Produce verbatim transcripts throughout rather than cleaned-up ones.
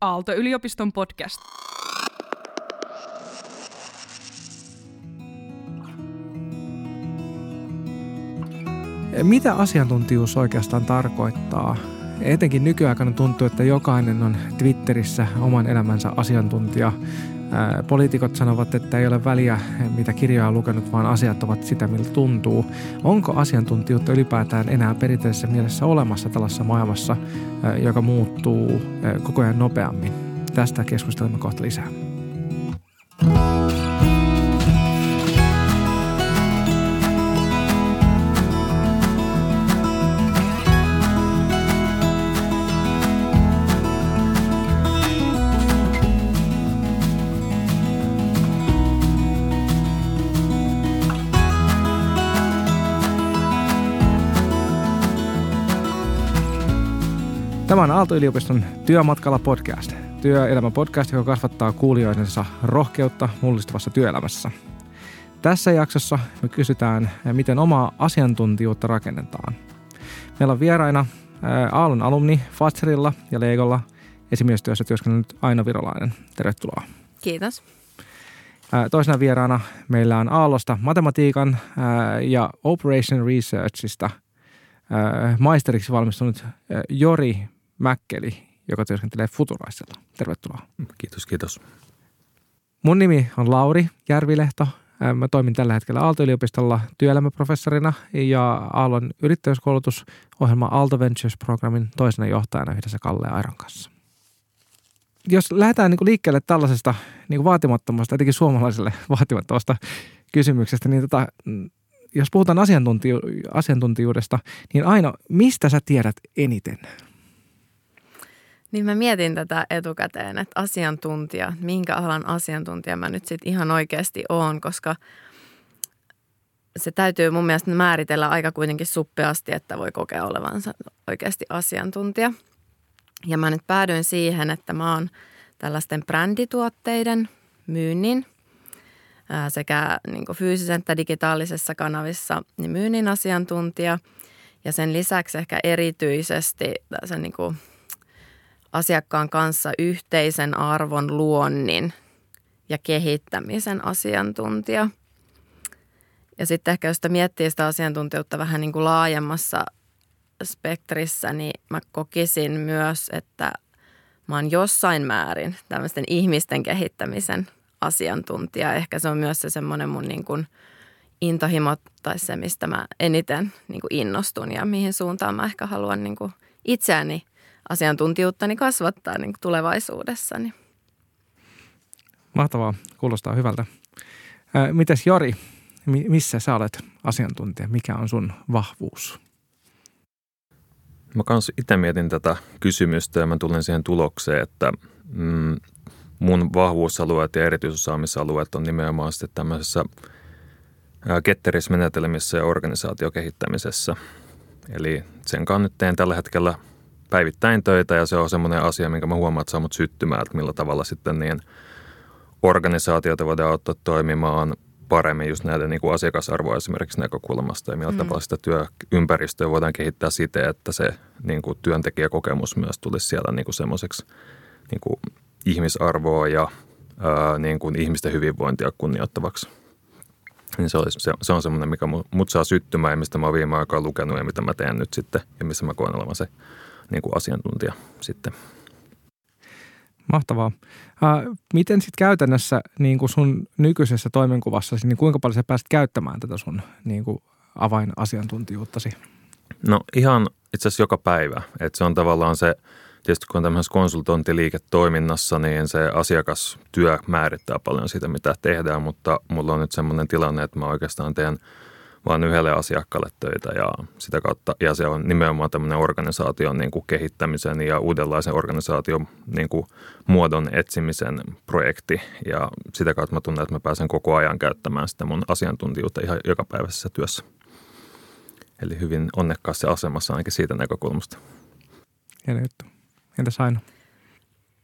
Aalto-yliopiston podcast. Mitä asiantuntijuus oikeastaan tarkoittaa? Etenkin nykyaikana tuntuu, että jokainen on Twitterissä oman elämänsä asiantuntija. Poliitikot sanovat, että ei ole väliä, mitä kirjaa on lukenut, vaan asiat ovat sitä, miltä tuntuu. Onko asiantuntijuutta ylipäätään enää perinteisessä mielessä olemassa tällaisessa maailmassa, joka muuttuu koko ajan nopeammin? Tästä keskustelemme kohta lisää. Tämä on Aalto-yliopiston Työmatkalla podcast. Työelämä podcast, joka kasvattaa kuulijoidensa rohkeutta mullistavassa työelämässä. Tässä jaksossa me kysytään, miten omaa asiantuntijuutta rakennetaan. Meillä on vieraina Aallon alumni Fatserilla ja Legolla esimiestyössä työskennellyt Aina Virolainen. Tervetuloa. Kiitos. Toisena vieraana meillä on Aallosta matematiikan ja Operation Researchista maisteriksi valmistunut Jori Mäkeli, joka työskentelee Futuricella. Tervetuloa. Kiitos, kiitos. Mun nimi on Lauri Järvilehto. Mä toimin tällä hetkellä Aalto-yliopistolla työelämäprofessorina ja Aallon yrittäjyyskoulutusohjelma Alto Ventures-programmin toisena johtajana yhdessä Kalle Airon kanssa. Jos lähdetään niin kuin liikkeelle tällaisesta niin kuin vaatimattomasta, etenkin suomalaiselle vaatimattomasta kysymyksestä, niin tota... Jos puhutaan asiantuntiju- asiantuntijuudesta, niin Aino, mistä sä tiedät eniten? Niin mä mietin tätä etukäteen, että asiantuntija, minkä alan asiantuntija mä nyt sit ihan oikeasti oon, koska se täytyy mun mielestä määritellä aika kuitenkin suppeasti, että voi kokea olevansa oikeasti asiantuntija. Ja mä nyt päädyin siihen, että mä oon tällaisten brändituotteiden myynnin sekä niin kuin fyysisen että digitaalisessa kanavissa niin myynnin asiantuntija ja sen lisäksi ehkä erityisesti sen niin kuin asiakkaan kanssa yhteisen arvon luonnin ja kehittämisen asiantuntija. Ja sitten ehkä jos sitä miettii sitä asiantuntijuutta vähän niin kuin laajemmassa spektrissä, niin mä kokisin myös, että mä oon jossain määrin tämmöisten ihmisten kehittämisen asiantuntija. Ehkä se on myös se semmoinen mun niin kuin intohimo tai se, mistä mä eniten niin kuin innostun ja mihin suuntaan mä ehkä haluan niin kuin itseäni asiantuntijuuttani kasvattaa niin kuin tulevaisuudessani. Mahtavaa. Kuulostaa hyvältä. Ää, mites Jori, mi- missä sä olet asiantuntija? Mikä on sun vahvuus? Mä kans itse mietin tätä kysymystä ja mä tulen siihen tulokseen, että mm, mun vahvuusalueet ja erityisosaamisalueet on nimenomaan sitten tämmöisessä ketterismenetelmissä ja organisaatiokehittämisessä. Eli sen kanssa nyt teen tällä hetkellä päivittäin töitä ja se on semmoinen asia, minkä mä huomaan, että saa mut syttymään, että millä tavalla sitten niin organisaatioita voidaan ottaa toimimaan paremmin just näiden niin kuin asiakasarvoa esimerkiksi näkökulmasta ja millä mm. tavalla sitä työympäristöä voidaan kehittää siten, että se niin kuin työntekijäkokemus myös tulisi siellä niin kuin semmoiseksi niin kuin ihmisarvoa ja ää, niin kuin ihmisten hyvinvointia kunnioittavaksi. Niin se, olisi, se, se on semmoinen, mikä mut saa syttymään ja mistä mä oon viime aikaa lukenut ja mitä mä teen nyt sitten ja missä mä koen olevan se niin kuin asiantuntija sitten. Mahtavaa. Ää, miten sitten käytännössä niin kuin sun nykyisessä toimenkuvassa, niin kuinka paljon sä pääset käyttämään tätä sun niin kuin avainasiantuntijuuttasi? No ihan itse asiassa joka päivä. Et se on tavallaan se... Tietysti kun on tämmöisessä konsultointiliiketoiminnassa, niin se asiakastyö määrittää paljon sitä, mitä tehdään, mutta mulla on nyt semmoinen tilanne, että mä oikeastaan teen vaan yhdelle asiakkaalle töitä ja sitä kautta, ja se on nimenomaan tämmöinen organisaation niin kuin kehittämisen ja uudenlaisen organisaation niin kuin muodon etsimisen projekti ja sitä kautta mä tunnen, että mä pääsen koko ajan käyttämään sitä mun asiantuntijuutta ihan jokapäiväisessä työssä. Eli hyvin onnekkaassa asemassa ainakin siitä näkökulmasta. Hieno juttu. Entäs Aino?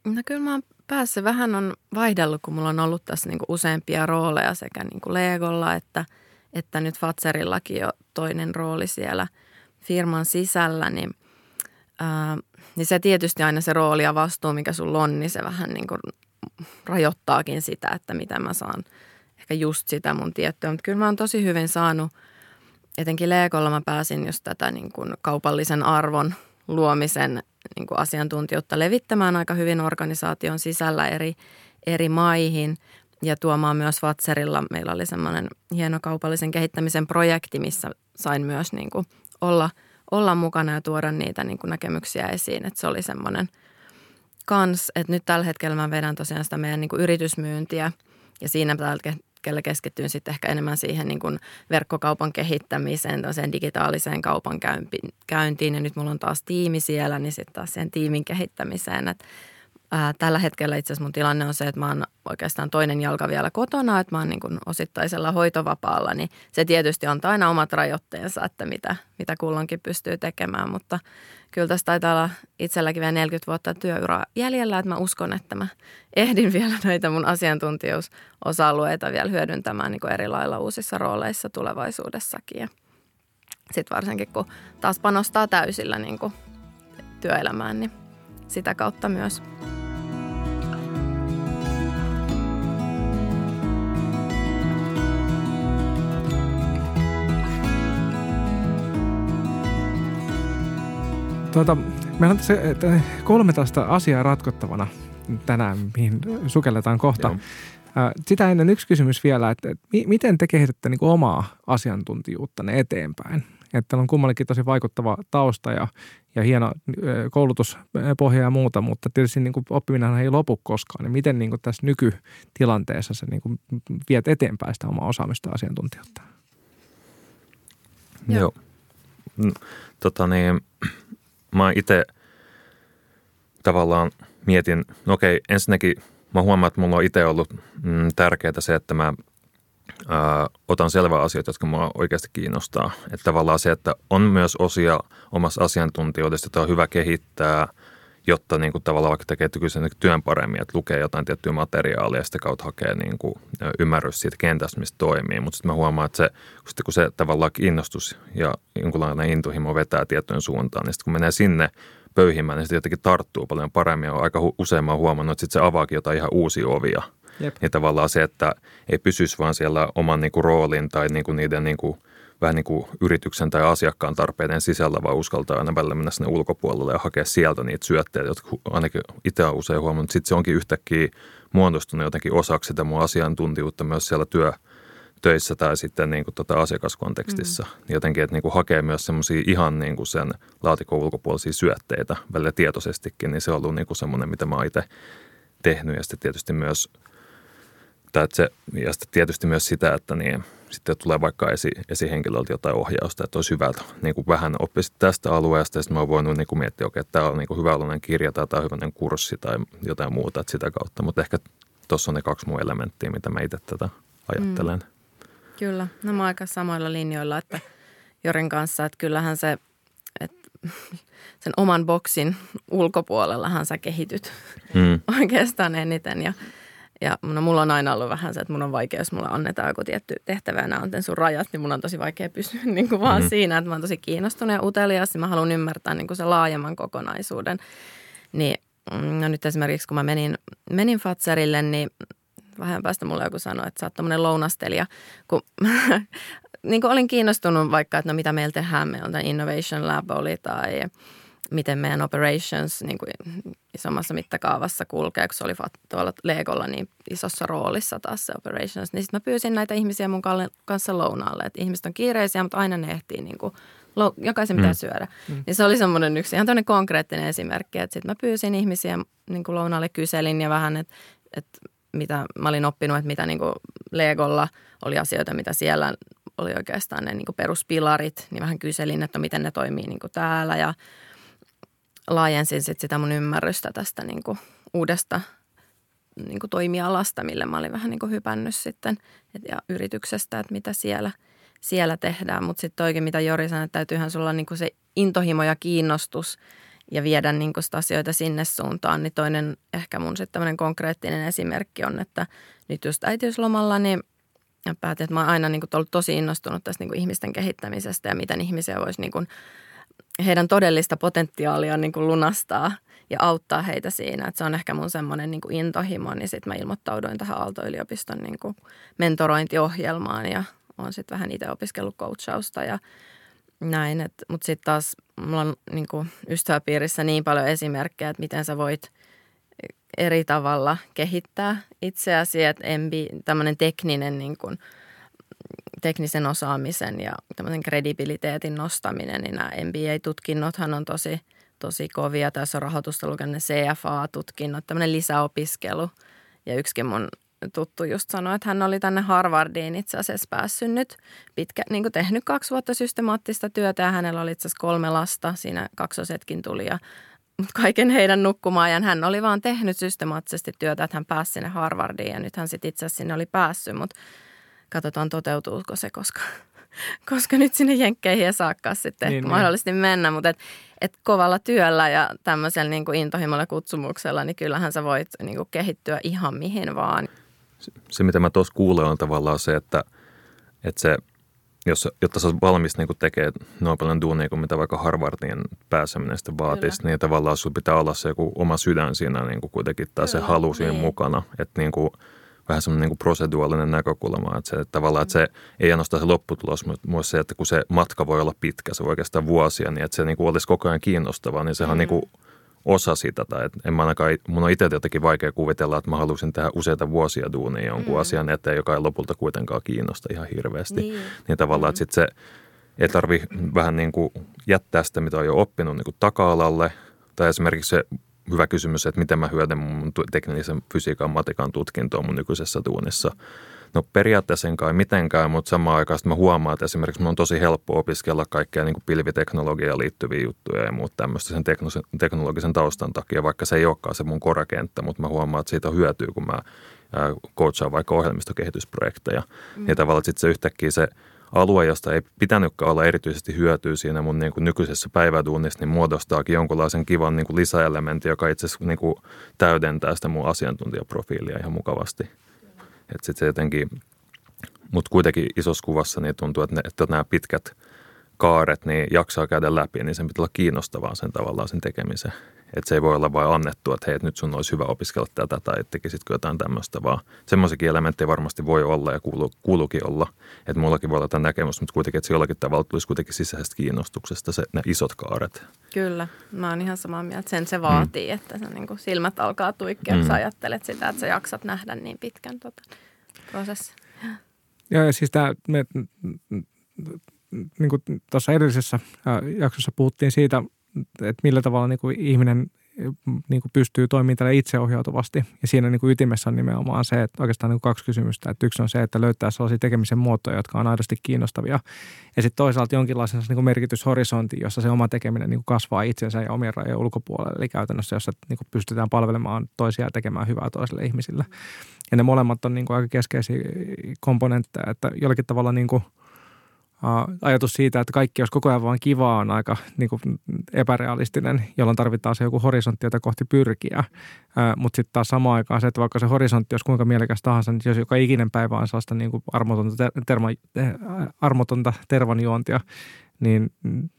No kyllä mä päässä vähän on vaihdellut, kun mulla on ollut tässä niinku useampia rooleja sekä niinku Legolla että, että nyt Fatserillakin jo toinen rooli siellä firman sisällä. Niin, ää, Niin se tietysti aina se rooli ja vastuu, mikä sulla on, niin se vähän niin kuin rajoittaakin sitä, että mitä mä saan. Ehkä just sitä mun tiettyä, mutta kyllä mä oon tosi hyvin saanut, etenkin Legolla mä pääsin just tätä niin kuin kaupallisen arvon luomisen niin kuin asiantuntijuutta levittämään aika hyvin organisaation sisällä eri, eri maihin ja tuomaan myös Fatserilla. Meillä oli semmoinen hieno kaupallisen kehittämisen projekti, missä sain myös niin kuin olla, olla mukana ja tuoda niitä niin kuin näkemyksiä esiin, että se oli semmoinen kans, että nyt tällä hetkellä mä vedän tosiaan sitä meidän niin kuin yritysmyyntiä ja siinä tällä hetkellä keskityn sitten ehkä enemmän siihen niin kuin verkkokaupan kehittämiseen, tällaiseen digitaaliseen kaupan käyntiin ja nyt mulla on taas tiimi siellä, niin sitten taas siihen tiimin kehittämiseen. Et, ää, tällä hetkellä itse asiassa mun tilanne on se, että mä oon oikeastaan toinen jalka vielä kotona, että mä oon niin kuin osittaisella hoitovapaalla, niin se tietysti antaa aina omat rajoitteensa, että mitä, mitä kulloinkin pystyy tekemään, mutta kyllä tässä taitaa olla itselläkin vielä neljäkymmentä vuotta työuraa jäljellä, että mä uskon, että mä ehdin vielä näitä mun asiantuntijuusosa-alueita vielä hyödyntämään niin kuin eri lailla uusissa rooleissa tulevaisuudessakin. Sitten varsinkin, kun taas panostaa täysillä niin kuin työelämään, niin sitä kautta myös. Tuota, meillä on tässä kolmetoista asiaa ratkottavana tänään, mihin sukelletaan kohta. Joo. Sitä ennen yksi kysymys vielä, että miten te kehitätte niin kuin omaa asiantuntijuuttanne eteenpäin? Että on kummallekin tosi vaikuttava tausta ja, ja hieno koulutuspohja ja muuta, mutta tietysti niin kuin oppiminenhan ei lopu koskaan. Niin miten niin kuin tässä nykytilanteessa sä niin kuin viet eteenpäin sitä omaa osaamista ja asiantuntijuutta? Joo. Joo. Tota niin... Mä itse tavallaan mietin, no okei, ensinnäkin mä huomaan, että mulla on itse ollut mm, tärkeää se, että mä ää, otan selvää asioita, jotka mua oikeasti kiinnostaa. Että tavallaan se, että on myös osia omassa asiantuntijuudesta, jota on hyvä kehittää, jotta niin kuin, tavallaan vaikka tekee tykyisen työn paremmin, että lukee jotain tiettyä materiaalia ja sitä kautta hakee niin kuin, ymmärrys siitä kentästä, mistä toimii. Mutta sitten mä huomaan, että se, sitten kun se tavallaan kiinnostus ja jonkunlainen intohimo vetää tiettyyn suuntaan, niin sitten kun menee sinne pöyhimään, niin sitten jotenkin tarttuu paljon paremmin. Ja aika usein mä oon huomannut, että sitten se avaakin jotain ihan uusia ovia. Jep. Ja tavallaan se, että ei pysyisi vaan siellä oman niin kuin, roolin tai niin kuin, niiden niin kuin, vähän niin kuin yrityksen tai asiakkaan tarpeiden sisällä, vaan uskaltaa aina välillä mennä sinne ulkopuolelle ja hakea sieltä niitä syötteitä, jotka ainakin itse on usein huomannut. Sitten se onkin yhtäkkiä muodostunut jotenkin osaksi sitä mun asiantuntijuutta myös siellä työ, töissä tai sitten niin kuin tota asiakaskontekstissa. Mm-hmm. Jotenkin, että niin kuin hakee myös semmoisia ihan niin kuin sen laatikon ulkopuolisia syötteitä välillä tietoisestikin, niin se on ollut niin kuin semmoinen, mitä mä oon itse tehnyt ja sitten tietysti myös Se, ja sitten tietysti myös sitä, että niin, sitten tulee vaikka esi, esihenkilöltä jotain ohjausta, että olisi hyvä, että niin kuin vähän oppisit tästä alueesta ja sitten mä oon voinut niin kuin miettiä, okay, että tämä on niin kuin hyvällinen kirja tai tämä on hyvällinen kurssi tai jotain muuta, että sitä kautta. Mutta ehkä tuossa on ne kaksi muu elementtiä, mitä mä itse tätä ajattelen. Mm. Kyllä, no mä oon aika samoilla linjoilla, että Jorin kanssa, että kyllähän se, että sen oman boksin ulkopuolellahan sä kehityt mm. oikeastaan eniten ja Ja no, mulla on aina ollut vähän se, että mun on vaikea, jos mulle annetaan joku tietty tehtävä, nämä on sun rajat, niin mun on tosi vaikea pysyä niin kuin vaan mm-hmm. siinä, että mä oon tosi kiinnostunut ja utelias ja mä haluan ymmärtää niin kuin se laajemman kokonaisuuden. Niin, no nyt esimerkiksi kun mä menin, menin Fatserille, niin vähän päästä mulle joku sanoi, että sä oot tommonen lounastelija, kun niin kuin olin kiinnostunut vaikka, että no mitä meillä tehdään, meillä on Innovation Lab oli tai miten meidän operations niin kuin isommassa mittakaavassa kulkee, kun se oli tuolla Legolla niin isossa roolissa taas se operations. Niin sitten mä pyysin näitä ihmisiä mun kanssa lounaalle, että ihmiset on kiireisiä, mutta aina ne ehtii, niin kuin, jokaisen pitää syödä. Mm. Niin se oli semmoinen yksi ihan toinen konkreettinen esimerkki, että sitten mä pyysin ihmisiä niin kuin lounaalle, kyselin ja vähän, että, että mitä mä olin oppinut, että mitä niin kuin Legolla oli asioita, mitä siellä oli oikeastaan ne niin kuin peruspilarit, niin vähän kyselin, että miten ne toimii niin kuin täällä ja laajensin sit sitä mun ymmärrystä tästä niinku uudesta niinku toimialasta, millä mä olin vähän niinku hypännyt sitten et, ja yrityksestä, että mitä siellä, siellä tehdään. Mutta sitten oikein mitä Jori sanoi, että täytyyhän sulla niinku se intohimo ja kiinnostus ja viedä niinku sitä asioita sinne suuntaan. Niin toinen ehkä mun sitten tämmöinen konkreettinen esimerkki on, että nyt just äitiyslomalla niin mä päätin, että mä oon aina niinku ollut tosi innostunut tästä niinku ihmisten kehittämisestä ja miten ihmisiä voisi niinku heidän todellista potentiaalia niin kuin lunastaa ja auttaa heitä siinä. Että se on ehkä mun semmoinen niin kuin intohimo, niin sitten mä ilmoittauduin tähän Aalto-yliopiston niin kuin mentorointiohjelmaan ja olen sitten vähän itse opiskellut coachausta ja näin. Mutta sitten taas mulla on niin kuin ystäväpiirissä niin paljon esimerkkejä, että miten sä voit eri tavalla kehittää itseäsi, että tämmöinen tekninen niin kuin teknisen osaamisen ja tämmöisen kredibiliteetin nostaminen, niin nämä M B A-tutkinnothan on tosi, tosi kovia. Tässä on rahoitusta lukenut C F A-tutkinnot, tämmöinen lisäopiskelu. Ja yksikin mun tuttu just sanoi, että hän oli tänne Harvardiin itse asiassa päässyt nyt, pitkä, niin kuin tehnyt kaksi vuotta systemaattista työtä ja hänellä oli itse asiassa kolme lasta, siinä kaksosetkin tuli ja mutta kaiken heidän nukkumaajan hän oli vaan tehnyt systemaattisesti työtä, että hän pääsi sinne Harvardiin ja nyt hän sitten itse asiassa sinne oli päässyt, mutta katsotaan toteutuuko se, koska, koska nyt sinne jenkkeihin ei saakaan sitten niin, mahdollisesti niin. mennä. Mutta et, et kovalla työllä ja tämmöisellä niin kuin intohimolla kutsumuksella, niin kyllähän sä voit niin kuin kehittyä ihan mihin vaan. Se, mitä mä tuossa kuulen, on tavallaan se, että, että se, jos, jotta sä oot valmis niin kuin tekemään noin paljon duunia kuin mitä vaikka Harvardiin pääseminen sitten vaatisi, Kyllä. niin tavallaan sulla pitää olla se joku oma sydän siinä niin kuin kuitenkin tai Kyllä. se halu siinä niin. mukana, että niin kuin vähän semmoinen niin proseduaalinen näkökulma, että se, että tavallaan että se ei ainoastaan se lopputulos, mutta myös se, että kun se matka voi olla pitkä, se voi kestää vuosia, niin että se niin kuin olisi koko ajan kiinnostavaa, niin sehän mm. on niin kuin osa sitä. Tai että en mä ainakaan, mun on itse jotenkin vaikea kuvitella, että mä haluaisin tehdä useita vuosia duunia jonkun mm. asian eteen, joka ei lopulta kuitenkaan kiinnosta ihan hirveästi. Niin, niin tavallaan, mm. että sitten se ei tarvitse vähän niin kuin jättää sitä, mitä on jo oppinut niin kuin taka-alalle, tai esimerkiksi se hyvä kysymys, että miten mä hyödyn mun teknisen fysiikan matikan tutkintoa mun nykyisessä duunissa. No periaatteessa en kai mitenkään, mutta samaan aikaan mä huomaan, että esimerkiksi mun on tosi helppo opiskella kaikkea niin kuin pilviteknologiaan liittyviä juttuja ja muuta tämmöistä sen teknologisen taustan takia, vaikka se ei olekaan se mun korakenttä, mutta mä huomaan, että siitä on hyötyä, kun mä coachaan vaikka ohjelmistokehitysprojekteja. Mm. Ja tavallaan sitten se yhtäkkiä se alue, josta ei pitänytkään olla erityisesti hyötyä siinä mun niin kuin nykyisessä päiväduunissa, niin muodostaakin jonkunlaisen kivan niin kuin lisäelementin, joka itse asiassa niin kuin täydentää sitä mun asiantuntijaprofiilia ihan mukavasti. Että sitten se jotenkin, mutta kuitenkin isossa kuvassa niin tuntuu, että, ne, että nämä pitkät kaaret niin jaksaa käydä läpi, niin sen pitää olla kiinnostavaa sen tavallaan sen tekemisen. Että se ei voi olla vain annettua, että hei, nyt sun olisi hyvä opiskella tätä tai tekisitkö jotain tämmöistä, vaan semmoisiakin elementtejä varmasti voi olla ja kuulu, kuuluukin olla. Että mullakin voi olla tämä näkemys, mutta kuitenkin, että se jollakin tavalla tulisi kuitenkin sisäisestä kiinnostuksesta se, ne isot kaaret. Kyllä, mä oon ihan samaa mieltä. Sen se vaatii, mm. että sä, niin kun silmät alkaa tuikkia, mm. kun sä ajattelet sitä, että sä jaksat nähdä niin pitkän tota, prosessin. Joo, ja siis tämä... Me, niin kuin tuossa edellisessä jaksossa puhuttiin siitä, että millä tavalla niin kuin ihminen niin kuin pystyy toimimaan tällä itseohjautuvasti. Ja siinä niin kuin ytimessä on nimenomaan se, että oikeastaan niin kuin kaksi kysymystä. Että yksi on se, että löytää sellaisia tekemisen muotoja, jotka on aidosti kiinnostavia. Ja sitten toisaalta jonkinlaisen niin kuin merkityshorisontin, jossa se oma tekeminen niin kuin kasvaa itsensä ja omien rajojen ulkopuolelle. Eli käytännössä, jossa niin kuin pystytään palvelemaan toisia ja tekemään hyvää toisille ihmisille. Ja ne molemmat on niin kuin aika keskeisiä komponentteja, että jollakin tavalla niin kuin ajatus siitä, että kaikki olisi koko ajan vaan kivaa, on aika niin kuin epärealistinen, jolloin tarvitaan se joku horisontti, jota kohti pyrkiä. Mutta sitten taas samaan aikaan se, että vaikka se horisontti olisi kuinka mielekäs tahansa, niin jos joka ikinen päivä on sellaista niin kuin armotonta, terma, armotonta tervanjuontia, niin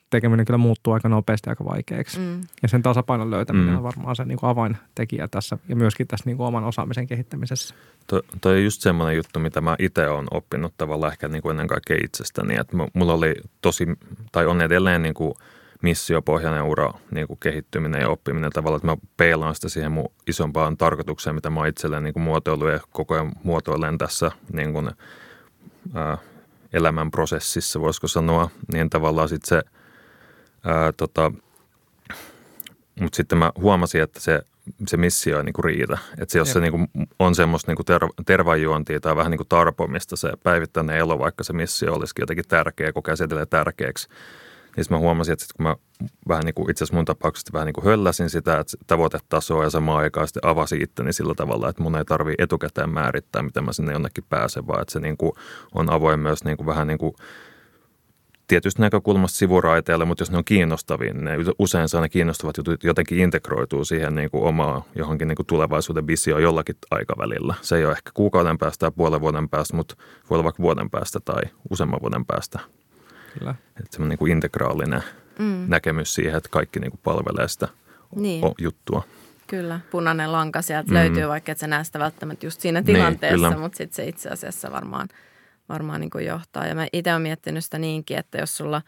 tekeminen kyllä muuttuu aika nopeasti aika vaikeaksi. Mm. Ja sen tasapainon löytäminen mm. on varmaan se niin kuin avaintekijä tässä ja myöskin tässä niin kuin oman osaamisen kehittämisessä. Tuo on just semmoinen juttu, mitä mä itse olen oppinut tavallaan ehkä niin kuin ennen kaikkea itsestäni. Että mulla oli tosi, tai on edelleen niin kuin missiopohjainen ura niin kuin kehittyminen ja oppiminen tavallaan, että mä peilaan sitä siihen mun isompaan tarkoitukseen, mitä mä oon itselleen niin kuin muotoilu ja koko ajan muotoilen tässä niin kuin, ää, elämänprosessissa, voisiko sanoa, niin tavallaan sitten se Tota, mutta sitten mä huomasin, että se, se missio ei niinku riitä. Että jos Jep. se niinku on semmoista niinku ter, tervajuontia tai vähän niinku tarpomista se päivittäinen elo, vaikka se missio olisikin jotenkin tärkeä, koko ajan se edelleen tärkeäksi. Niin mä huomasin, että sit kun mä vähän niinku itse asiassa mun tapauksessa vähän niinku hölläsin sitä että tavoitetasoa ja samaan aikaan sitten avasin itteni sillä tavalla, että mun ei tarvitse etukäteen määrittää, mitä mä sinne jonnekin pääsen, vaan että se niinku on avoin myös niinku vähän niinku tietysti näkökulmasta sivuraiteella, mutta jos ne on kiinnostavia, niin ne usein saa ne kiinnostavat jutut jotenkin integroituu siihen niin kuin omaa johonkin niin kuin tulevaisuuden visioon jollakin aikavälillä. Se ei ole ehkä kuukauden päästä tai puolen vuoden päästä, mutta voi olla vaikka vuoden päästä tai useamman vuoden päästä. Kyllä. Että semmoinen niin kuin integraalinen mm. näkemys siihen, että kaikki niin kuin palvelee sitä niin. o- juttua. Kyllä, punainen lanka sieltä mm. löytyy, vaikka et sä näe sitä välttämättä just siinä tilanteessa, niin, mutta sitten se itse asiassa varmaan, varmaan niin kuin johtaa. Ja mä itse olen miettinyt sitä niinkin, että jos sulla,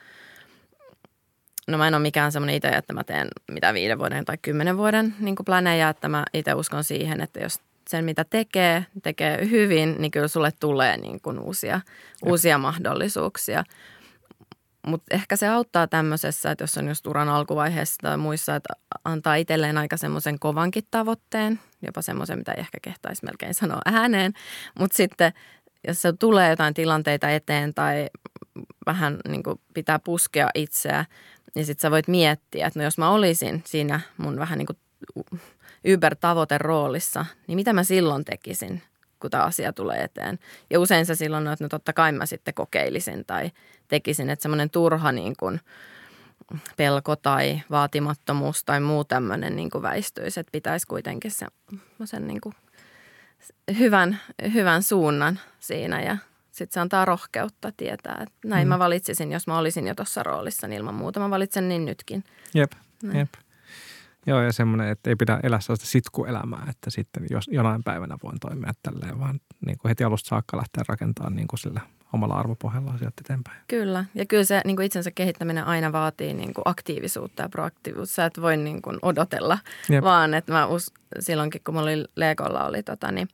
no mä en ole mikään semmoinen itse, että mä teen mitä viiden vuoden tai kymmenen vuoden niin kuin planeja, että mä itse uskon siihen, että jos sen mitä tekee, tekee hyvin, niin kyllä sulle tulee niin kuin uusia, uusia mahdollisuuksia. Mutta ehkä se auttaa tämmöisessä, että jos on just uran alkuvaiheessa tai muissa, että antaa itselleen aika semmoisen kovankin tavoitteen, jopa semmoisen, mitä ei ehkä kehtaisi melkein sanoa ääneen. Mutta sitten, jos se tulee jotain tilanteita eteen tai vähän niin kuin pitää puskea itseä, niin sitten sä voit miettiä, että no jos mä olisin siinä mun vähän niin kuin Uber-tavoiteroolissa, niin mitä mä silloin tekisin, kun tämä asia tulee eteen. Ja usein se silloin on, että no totta kai mä sitten kokeilisin tai tekisin, että semmoinen turha niin kuin pelko tai vaatimattomuus tai muu tämmöinen niin kuin väistyisi, että pitäisi kuitenkin semmoisen niin kuin hyvän, hyvän suunnan siinä ja sitten se antaa rohkeutta tietää, että näin mm. mä valitsisin, jos mä olisin jo tuossa roolissa, niin ilman muuta mä valitsen niin nytkin. Jep, näin. Jep. Joo, ja semmoinen, että ei pidä elää sellaista sitkuelämää, että sitten jos jonain päivänä voin toimia tälleen, vaan niin kuin heti alusta saakka lähteä rakentamaan niin kuin sillä omalla arvopohjallaan sieltä eteenpäin. Kyllä, ja kyllä se niin kuin itsensä kehittäminen aina vaatii niin kuin aktiivisuutta ja proaktiivisuutta. Sä et voi niin kuin odotella, Jep. vaan että mä us, silloinkin, kun mulla oli Legolla, oli tota, niin,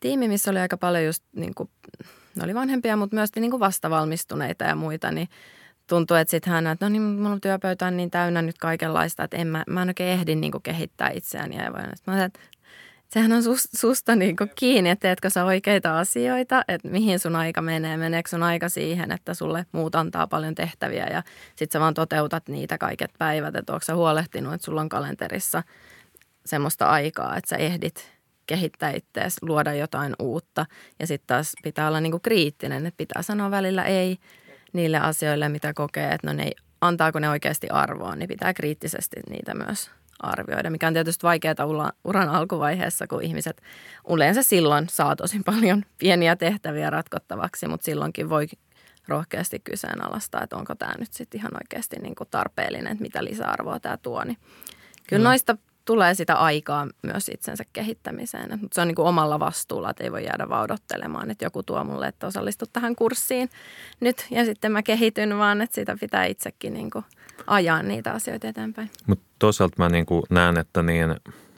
tiimi, missä oli aika paljon just, niin kuin, ne oli vanhempia, mutta myös niin kuin vastavalmistuneita ja muita, niin tuntuu, että sitten hän, että no niin, mulla on työpöytä niin täynnä nyt kaikenlaista, että en mä, mä en oikein ehdi niin kuin kehittää itseäni. Ja mä että sehän on sus, susta niin kuin kiinni, että teetkö sä oikeita asioita, että mihin sun aika menee. Meneekö sun aika siihen, että sulle muut antaa paljon tehtäviä ja sit sä vaan toteutat niitä kaiket päivät. Että ootko sä huolehtinut, että sulla on kalenterissa semmoista aikaa, että sä ehdit kehittää itseäsi, luoda jotain uutta. Ja sitten taas pitää olla niin kuin kriittinen, että pitää sanoa välillä ei niille asioille, mitä kokee, että no ne, antaako ne oikeasti arvoa, niin pitää kriittisesti niitä myös arvioida, mikä on tietysti vaikeaa uran alkuvaiheessa, kun ihmiset yleensä silloin saa tosi paljon pieniä tehtäviä ratkottavaksi, mutta silloinkin voi rohkeasti kyseenalaistaa, että onko tämä nyt sitten ihan oikeasti niinku tarpeellinen, että mitä lisäarvoa tämä tuo. Niin kyllä mm. noista tulee sitä aikaa myös itsensä kehittämiseen, mutta se on niin kuin omalla vastuulla, että ei voi jäädä vaan odottelemaan, että joku tuo mulle, että osallistu tähän kurssiin nyt ja sitten mä kehityn, vaan että sitä pitää itsekin niin kuin ajaa niitä asioita eteenpäin. Mutta toisaalta mä niin kuin näen, että niin,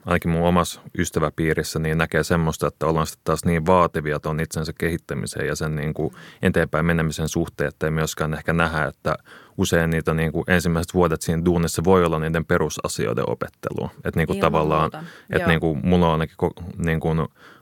ainakin mun omassa ystäväpiirissä niin näkee semmoista, että ollaan sitten taas niin vaativia tuon itsensä kehittämiseen ja sen niin kuin eteenpäin menemisen suhteen, että ei myöskään ehkä nähdä, että usein niitä niin kuin ensimmäiset vuodet siinä duunissa voi olla niiden perusasioiden opettelua. Että niin kuin tavallaan, että niin kuin mulla on ainakin niin kuin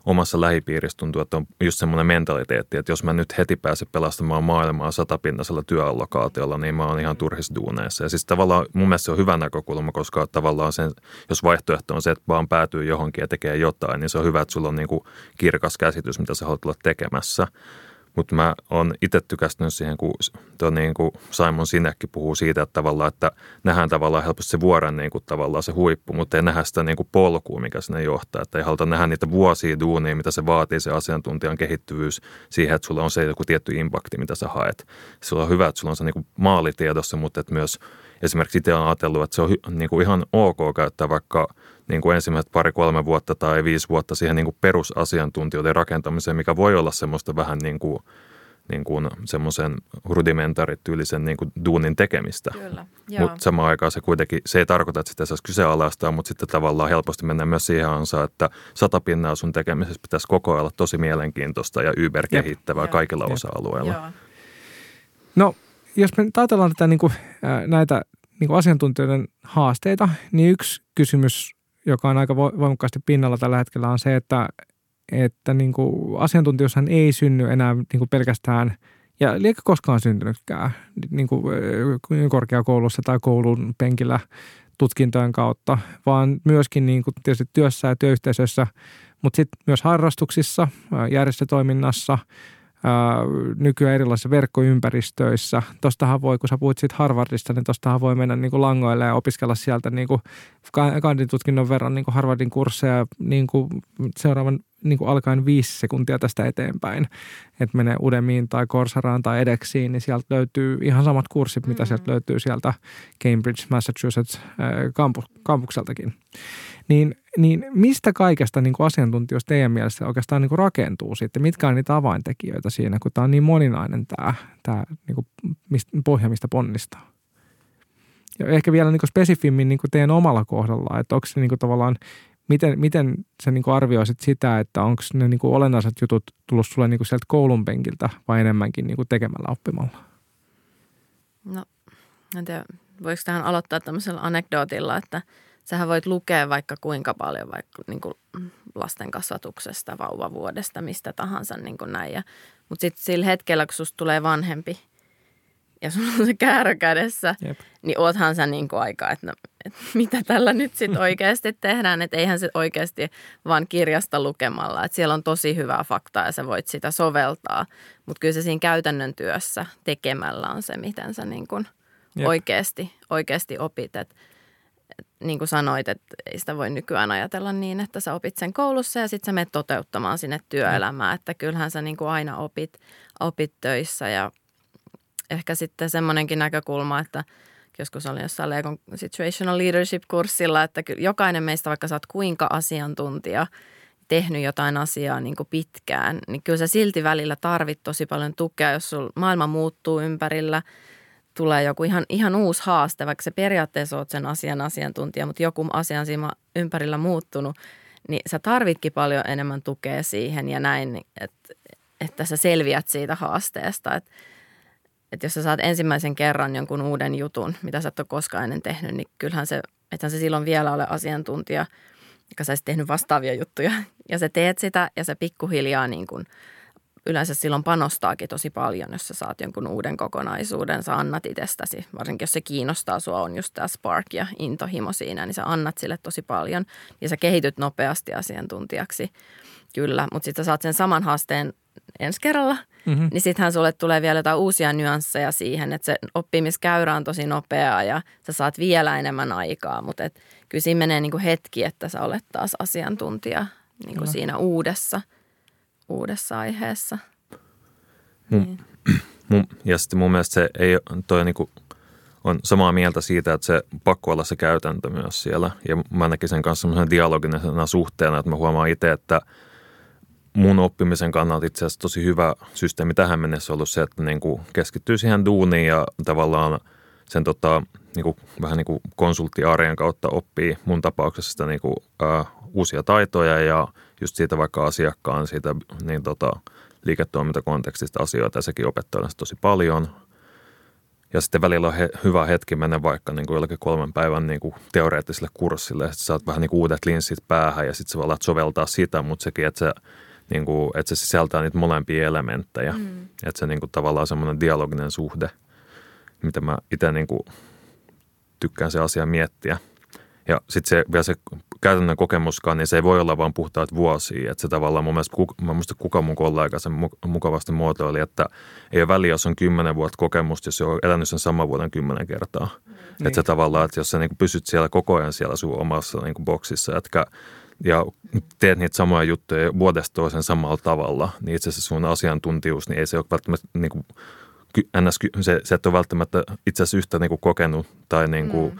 omassa lähipiirissä tuntuu, että on just semmoinen mentaliteetti, että jos mä nyt heti pääsen pelastamaan maailmaa satapintaisella työallokaatiolla, niin mä oon ihan turhissa duuneissa. Ja siis tavallaan mun mielestä se on hyvä näkökulma, koska tavallaan sen, jos vaihtoehto on se, että vaan päätyy johonkin ja tekee jotain, niin se on hyvä, että sulla on niin kuin kirkas käsitys, mitä sä haluat olla tekemässä. Mutta mä oon itse tykästynyt siihen, kun niin kuin Simon Sinekki puhuu siitä, että, tavallaan, että nähdään tavallaan helposti se vuoren niin kuin tavallaan se huippu, mutta ei nähdä sitä niin kuin polkua, mikä sinne johtaa. Että ei haluta nähdä niitä vuosia duunia, mitä se vaatii, se asiantuntijan kehittyvyys siihen, että sulla on se joku tietty impakti, mitä sä haet. Sulla on hyvä, että sulla on se niin kuin maalitiedossa, mutta että myös esimerkiksi itse olen ajatellut, että se on niin kuin ihan ok käyttää vaikka niin kuin ensimmäiset pari-kolme vuotta tai viisi vuotta siihen niin kuin perusasiantuntijoiden rakentamiseen, mikä voi olla semmoista vähän niin kuin, niin kuin semmoisen rudimentaarityylisen niin kuin duunin tekemistä. Mutta samaan aikaan se kuitenkin, se ei tarkoita, että sitä saisi kyseenalaistaa, mutta sitten tavallaan helposti mennään myös siihen ansaan, että sata pinnaa sun tekemisessä pitäisi koko ajan olla tosi mielenkiintoista ja yberkehittävää Jep. kaikilla Jep. osa-alueilla. Joo. No, jos me ajatellaan tätä, niin kuin, näitä niin kuin asiantuntijoiden haasteita, niin yksi kysymys, joka on aika voimakkaasti pinnalla tällä hetkellä, on se, että, että niin kuin asiantuntijuushan ei synny enää niin kuin pelkästään, ja eikä koskaan syntynytkään niin kuin korkeakoulussa tai koulun penkillä tutkintojen kautta, vaan myöskin niin kuin tietysti työssä ja työyhteisössä, mutta sitten myös harrastuksissa, järjestötoiminnassa, nykyään erilaisissa verkkoympäristöissä. Tuostahan voi, kun sä puhut siitä Harvardista, niin tuostahan voi mennä niin kuin langoille ja opiskella sieltä niin kuin kandin tutkinnon verran niin kuin Harvardin kursseja niin kuin seuraavan niin kuin alkaen viisi sekuntia tästä eteenpäin, että menee Udemyin tai Coursaraan tai Edexiin, niin sieltä löytyy ihan samat kurssit, mitä mm. sieltä löytyy sieltä Cambridge, Massachusetts kampu- kampukseltakin. Niin, niin mistä kaikesta niin kuin asiantuntijuus teidän mielessä oikeastaan niin kuin rakentuu sitten? Mitkä on niitä avaintekijöitä siinä, kun tämä on niin moninainen tämä, tämä niin kuin pohja, mistä ponnistaa? Ja ehkä vielä niin kuin spesifimmin niin kuin teidän omalla kohdalla, että onko se niin kuin tavallaan, miten, miten sä niin kuin arvioisit sitä, että onko ne niin kuin olennaiset jutut tullut sulle niin kuin sieltä koulun penkiltä vai enemmänkin niin kuin tekemällä oppimalla? No, en tiedä, voiko tähän aloittaa tämmöisellä anekdootilla, että sähän voit lukea vaikka kuinka paljon vaikka niin kuin lasten kasvatuksesta, vauvavuodesta, mistä tahansa niin kuin näin. Mutta sitten sillä hetkellä, kun susta tulee vanhempi, ja sulla on se käärä kädessä, Jep. niin oothan sä niin kuin aikaa, että, no, että mitä tällä nyt sitten oikeasti tehdään. Että eihän se oikeasti vaan kirjasta lukemalla. Että siellä on tosi hyvää faktaa ja sä voit sitä soveltaa. Mutta kyllä se siinä käytännön työssä tekemällä on se, miten sä niin kuin oikeasti, oikeasti opit. Et, et, niin kuin sanoit, että ei sitä voi nykyään ajatella niin, että sä opit sen koulussa ja sitten sä menet toteuttamaan sinne työelämään. Että kyllähän sä niin kuin aina opit, opit töissä ja ehkä sitten semmoinenkin näkökulma, että joskus oli jossain Legon situational leadership-kurssilla, että jokainen meistä, vaikka sä oot kuinka asiantuntija, tehnyt jotain asiaa niin kuin pitkään, niin kyllä sä silti välillä tarvit tosi paljon tukea, jos sun maailma muuttuu ympärillä, tulee joku ihan, ihan uusi haaste, vaikka sä periaatteessa oot sen asian asiantuntija, mutta joku asian siinä ympärillä muuttunut, niin sä tarvitkin paljon enemmän tukea siihen ja näin, että, että sä selviät siitä haasteesta, että Että jos sä saat ensimmäisen kerran jonkun uuden jutun, mitä sä et ole koskaan ennen tehnyt, niin kyllähän se, ethän se silloin vielä ole asiantuntija, joka sä ois tehnyt vastaavia juttuja. Ja sä teet sitä ja se pikkuhiljaa niin kuin yleensä silloin panostaakin tosi paljon, jos sä saat jonkun uuden kokonaisuuden. Sä annat itsestäsi, varsinkin jos se kiinnostaa sua, on just tämä spark ja intohimo siinä, niin sä annat sille tosi paljon. Ja sä kehityt nopeasti asiantuntijaksi, kyllä, mutta sitten sä saat sen saman haasteen ensi kerralla, mm-hmm. niin sittenhän sulle tulee vielä jotain uusia nyansseja siihen, että se oppimiskäyrä on tosi nopeaa ja sä saat vielä enemmän aikaa, mutta et, kyllä siinä menee niinku hetki, että sä olet taas asiantuntija niinku no. siinä uudessa, uudessa aiheessa. Mun, niin. mun, ja sitten mun mielestä se ei, toi niinku, on samaa mieltä siitä, että se pakko olla se käytäntö myös siellä ja mä näkin sen kanssa semmoisen dialogisena suhteena, että mä huomaan itse, että mun oppimisen kannalta itse asiassa tosi hyvä systeemi tähän mennessä on ollut se, että niin kuin keskittyy siihen duuniin ja tavallaan sen tota, niin kuin, vähän niin kuin konsulttiarjen kautta oppii mun tapauksessa sitä niin kuin, ää, uusia taitoja ja just siitä vaikka asiakkaan siitä niin tota, liiketoimintakontekstista asioita ja sekin opettaa tosi paljon. Ja sitten välillä on he, hyvä hetki mennä vaikka niin kuin jollekin kolmen päivän niin kuin teoreettiselle kurssille ja sitten saat vähän niin kuin uudet linssit päähän ja sitten sä alat soveltaa sitä, mutta sekin, että se Niin kuin, että se sisältää niitä molempia elementtejä. Mm. Että se niin kuin, tavallaan semmoinen dialoginen suhde, mitä mä itse niin kuin, tykkään se asia miettiä. Ja sitten se, vielä se käytännön kokemuskaan, niin se ei voi olla vaan puhtaat vuosia. Että se tavallaan mun mielestä, mä muista kuka mun kollega sen mukavasti muotoili, että ei ole väliä, jos on kymmenen vuotta kokemusta, jos on elänyt sen saman vuoden kymmenen kertaa. Mm. Että se tavallaan, että jos sä niin kuin, pysyt siellä koko ajan siellä sun omassa niin kuin, boksissa, etkä ja teet niitä samoja juttuja vuodesta toisen samalla tavalla, niin itse asiassa sun asiantuntijuus, niin ei se ole välttämättä, niin kuin, se, se et ole välttämättä itse asiassa yhtä niin kuin, kokenut tai niin kuin, mm.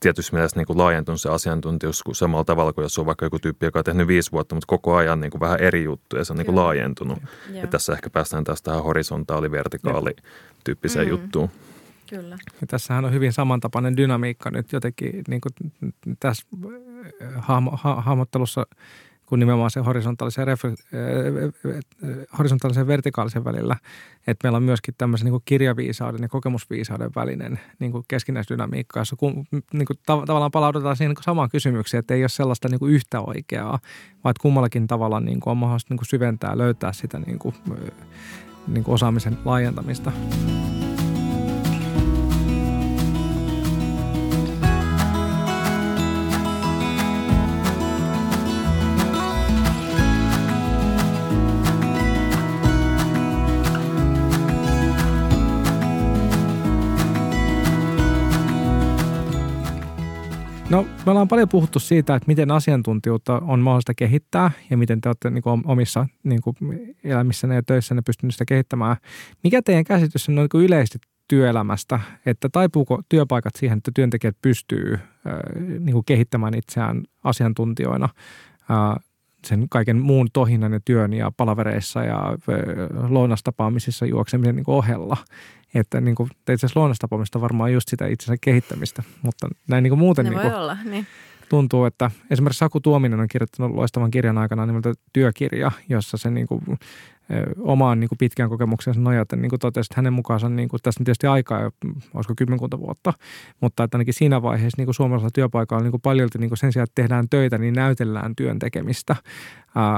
tietysti mielessä niin kuin, laajentunut se asiantuntijuus kuin samalla tavalla kuin jos on vaikka joku tyyppi, joka on tehnyt viisi vuotta, mutta koko ajan niin kuin, vähän eri juttuja ja se on niin kuin, laajentunut. Ja. ja tässä ehkä päästään taas tähän horisontaali-vertikaali-tyyppiseen mm. juttuun. Kyllä. Ja tässähän on hyvin samantapainen dynamiikka nyt jotenkin niin kuin tässä hahmo, ha, hahmottelussa, kun nimenomaan se horisontaalisen ja horisontaalisen vertikaalisen välillä. Että meillä on myöskin tämmöisen niin kuin kirjaviisauden ja kokemusviisauden välinen niin kuin keskinäisdynamiikka, jossa kun, niin kuin tav- tavallaan palaudutaan siihen niin kuin samaan kysymykseen, että ei ole sellaista niin kuin yhtä oikeaa, vaan että kummallakin tavalla niin kuin on mahdollista niin kuin syventää ja löytää sitä niin kuin, niin kuin osaamisen laajentamista. No, me ollaan paljon puhuttu siitä, että miten asiantuntijuutta on mahdollista kehittää ja miten te olette niin kuin omissa niin kuin elämissänne ja töissänne pystyneet sitä kehittämään. Mikä teidän käsitys on niin kuin yleisesti työelämästä, että taipuuko työpaikat siihen, että työntekijät pystyy niin kuin kehittämään itseään asiantuntijoina sen kaiken muun tohinnan ja työn ja palavereissa ja lounastapaamisissa juoksemisen niin kuin ohella? Että niin kuin, itse asiassa lounastapaamista varmaan just sitä itsensä kehittämistä, mutta näin niin kuin muuten niin kuin olla, niin. tuntuu, että esimerkiksi Saku Tuominen on kirjoittanut loistavan kirjan aikana nimeltä Työkirja, jossa se niin kuin, omaan niin kuin pitkään kokemuksensa nojaten niin kuin totesi, että hänen mukaansa niin kuin, tässä on tietysti aikaa jo, olisiko kymmenkunta vuotta, mutta että ainakin siinä vaiheessa niin kuin suomalaisella työpaikalla niin kuin paljolti niin kuin sen sijaan, että tehdään töitä, niin näytellään työn tekemistä.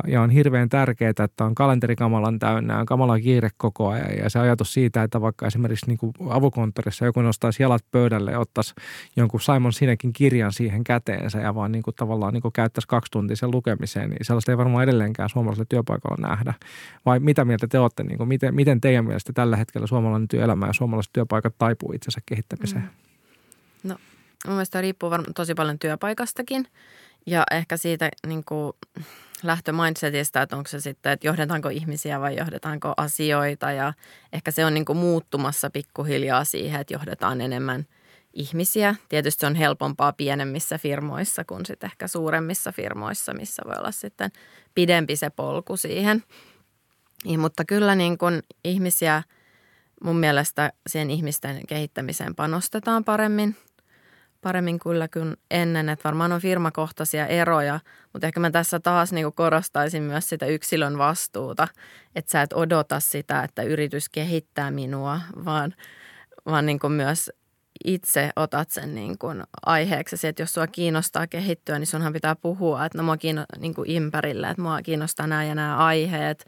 Ja on hirveän tärkeää, että on kalenterikamalan täynnä, on kamala kiire koko ajan ja se ajatus siitä, että vaikka esimerkiksi niin kuin avokonttorissa joku nostaisi jalat pöydälle ja ottaisi jonkun Simon Sinekin kirjan siihen käteensä ja vaan niin kuin tavallaan niin kuin käyttäisi kaksi tuntia sen lukemiseen, niin sellaista ei varmaan edelleenkään suomalaisella työpaikalla nähdä. Vai mitä mieltä te olette, niin kuin miten, miten teidän mielestä tällä hetkellä suomalainen työelämä ja suomalaiset työpaikat taipuu itsensä kehittämiseen? Mm. No, mun mielestä riippuu varmaan tosi paljon työpaikastakin ja ehkä siitä niin kuin lähtömindsetistä, että onko se sitten, että johdetaanko ihmisiä vai johdetaanko asioita ja ehkä se on niin kuin muuttumassa pikkuhiljaa siihen, että johdetaan enemmän ihmisiä. Tietysti se on helpompaa pienemmissä firmoissa kuin sitten ehkä suuremmissa firmoissa, missä voi olla sitten pidempi se polku siihen. Ja, mutta kyllä niin kuin ihmisiä, mun mielestä siihen ihmisten kehittämiseen panostetaan paremmin. Paremmin kyllä kuin ennen, että varmaan on firmakohtaisia eroja, mutta ehkä mä tässä taas niin kuin korostaisin myös sitä yksilön vastuuta, että sä et odota sitä, että yritys kehittää minua, vaan, vaan niin kuin myös itse otat sen niin kuin aiheeksesi, että jos sua kiinnostaa kehittyä, niin sunhan pitää puhua, että no mua kiinnostaa niin kuin ympärillä, että mua kiinnostaa nämä ja nämä aiheet,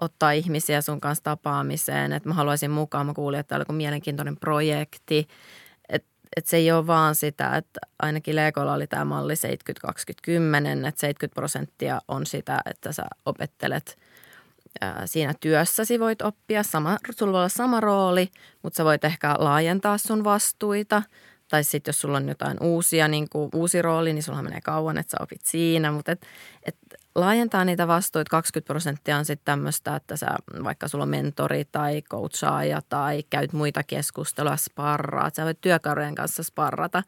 ottaa ihmisiä sun kanssa tapaamiseen, että mä haluaisin mukaan, mä kuulin, että täällä on mielenkiintoinen projekti, että se ei ole vaan sitä, että ainakin Legolla oli tämä malli seitsemänkymmentä kaksikymmentä kymmenen, että seitsemänkymmentä prosenttia on sitä, että sä opettelet ää, siinä työssäsi voit oppia. Sama, sulla voi olla sama rooli, mutta sä voit ehkä laajentaa sun vastuita. Tai sitten jos sulla on jotain uusia, niin kuin uusi rooli, niin sulla menee kauan, että sä opit siinä. Mutta et, et laajentaa niitä vastuita, kaksikymmentä prosenttia on sitten tämmöistä, että sä, vaikka sulla on mentori tai coachaaja tai käyt muita keskustelua, sparraat. Sä voit työkavereiden kanssa sparrata.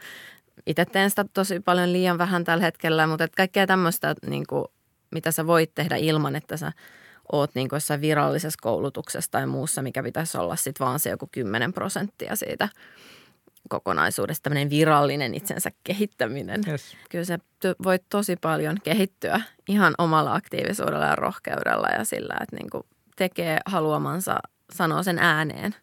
Itse teen sitä tosi paljon liian vähän tällä hetkellä, mutta et kaikkea tämmöistä, niin kuin, mitä sä voit tehdä ilman, että sä oot niin kuin jossain virallisessa koulutuksessa tai muussa, mikä pitäisi olla sitten vaan se joku kymmenen prosenttia siitä kokonaisuudessa, tämmöinen virallinen itsensä kehittäminen. Yes. Kyllä sä voit tosi paljon kehittyä ihan omalla aktiivisuudella ja rohkeudella ja sillä, että niinku tekee haluamansa, sanoo sen ääneen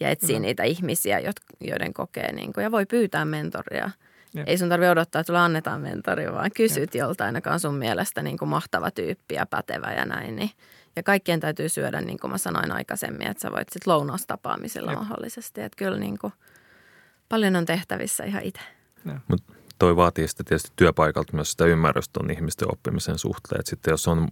ja etsii no. niitä ihmisiä, joiden kokee niinku, ja voi pyytää mentoria. Yep. Ei sun tarvitse odottaa, että sulle annetaan mentori, vaan kysyt yep. joltain, joka on sun mielestä niinku mahtava tyyppi ja pätevä ja näin. Niin. Ja kaikkien täytyy syödä, niin kuin mä sanoin aikaisemmin, että sä voit sitten lounastapaamisella yep. mahdollisesti. Että kyllä niinku paljon on tehtävissä ihan itse. Mutta toi vaatii sitten tietysti työpaikalta myös sitä ymmärrystä on ihmisten oppimisen suhteen. Että sitten jos on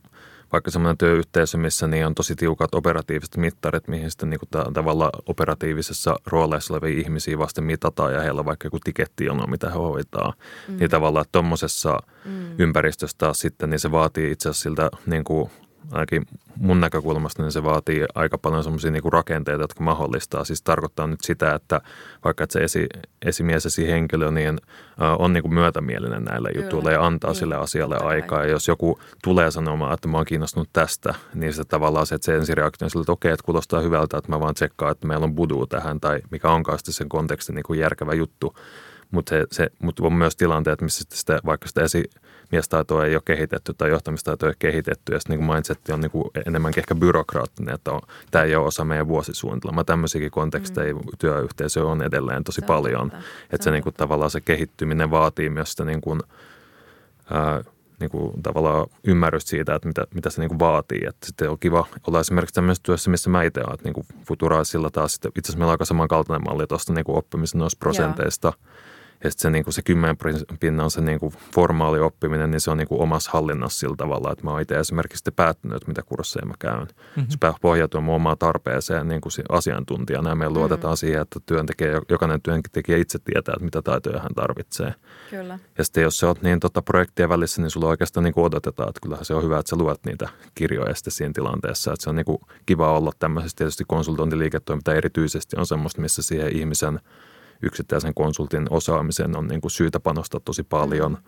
vaikka semmoinen työyhteisö, missä niin on tosi tiukat operatiiviset mittarit, mihin sitten niinku ta- tavallaan operatiivisessa rooleissa olevia ihmisiä vasten mitataan ja heillä on vaikka joku tikettijono, mitä he hoitaa. Mm. Niin tavallaan tuommoisessa mm. ympäristössä sitten niin se vaatii itse asiassa siltä niinku ainakin mun näkökulmasta, niin se vaatii aika paljon semmoisia niinku rakenteita, jotka mahdollistaa. Siis tarkoittaa nyt sitä, että vaikka että se esi, esimiesesi henkilö niin, ä, on niinku myötämielinen näillä jutuilla ja antaa sille asialle aikaa. Ja jos joku tulee sanomaan, että mä oon kiinnostunut tästä, niin se tavallaan se, että se ensireaktio on sille, että okei, että kuulostaa hyvältä, että mä vaan tsekkaan, että meillä on buduu tähän tai mikä onkaan sitten sen kontekstin niinku järkevä juttu. Mutta se, se, mut on myös tilanteet, missä sitä, vaikka sitä esimiestaitoa ei ole kehitetty tai johtamistaitoa ei ole kehitetty, ja sitten niin mindset on niin enemmänkin ehkä byrokraattinen, että tämä ei ole osa meidän vuosisuunnitelmaa. Tämmöisiäkin konteksteja mm. työyhteisö on edelleen tosi se paljon. Että se, se niin kuin, tavallaan se kehittyminen vaatii myös sitä niin kuin, ää, niin kuin, tavallaan ymmärrystä siitä, että mitä, mitä se niin kuin, vaatii. Että sitten on kiva olla esimerkiksi tämmöisessä työssä, missä mä itse olen. Niin Futuricella taas, itse asiassa meillä on aika samankaltainen malli tuosta niin oppimisen noista prosenteista. Joo. Ja sitten se, niin se kymmenen pinnan on se niin kuin formaali oppiminen, niin se on niin kuin omassa hallinnassa sillä tavalla, että mä oon itse esimerkiksi päättänyt, että mitä kursseja mä käyn. Mm-hmm. Se pohjautuu mun omaan tarpeeseen niin kuin asiantuntijana. Me luotetaan mm-hmm. siihen, että työntekijä, jokainen työntekijä itse tietää, että mitä taitoja hän tarvitsee. Kyllä. Ja sitten jos sä oot niin tota, projektien välissä, niin sulla oikeastaan niin kuin odotetaan, että kyllähän se on hyvä, että sä luet niitä kirjoja sitten siinä tilanteessa. Että se on niin kuin kiva olla tämmöisessä tietysti konsultointiliiketoiminta erityisesti on semmoista, missä siihen ihmisen yksittäisen konsultin osaamiseen on niin kuin syytä panostaa tosi paljon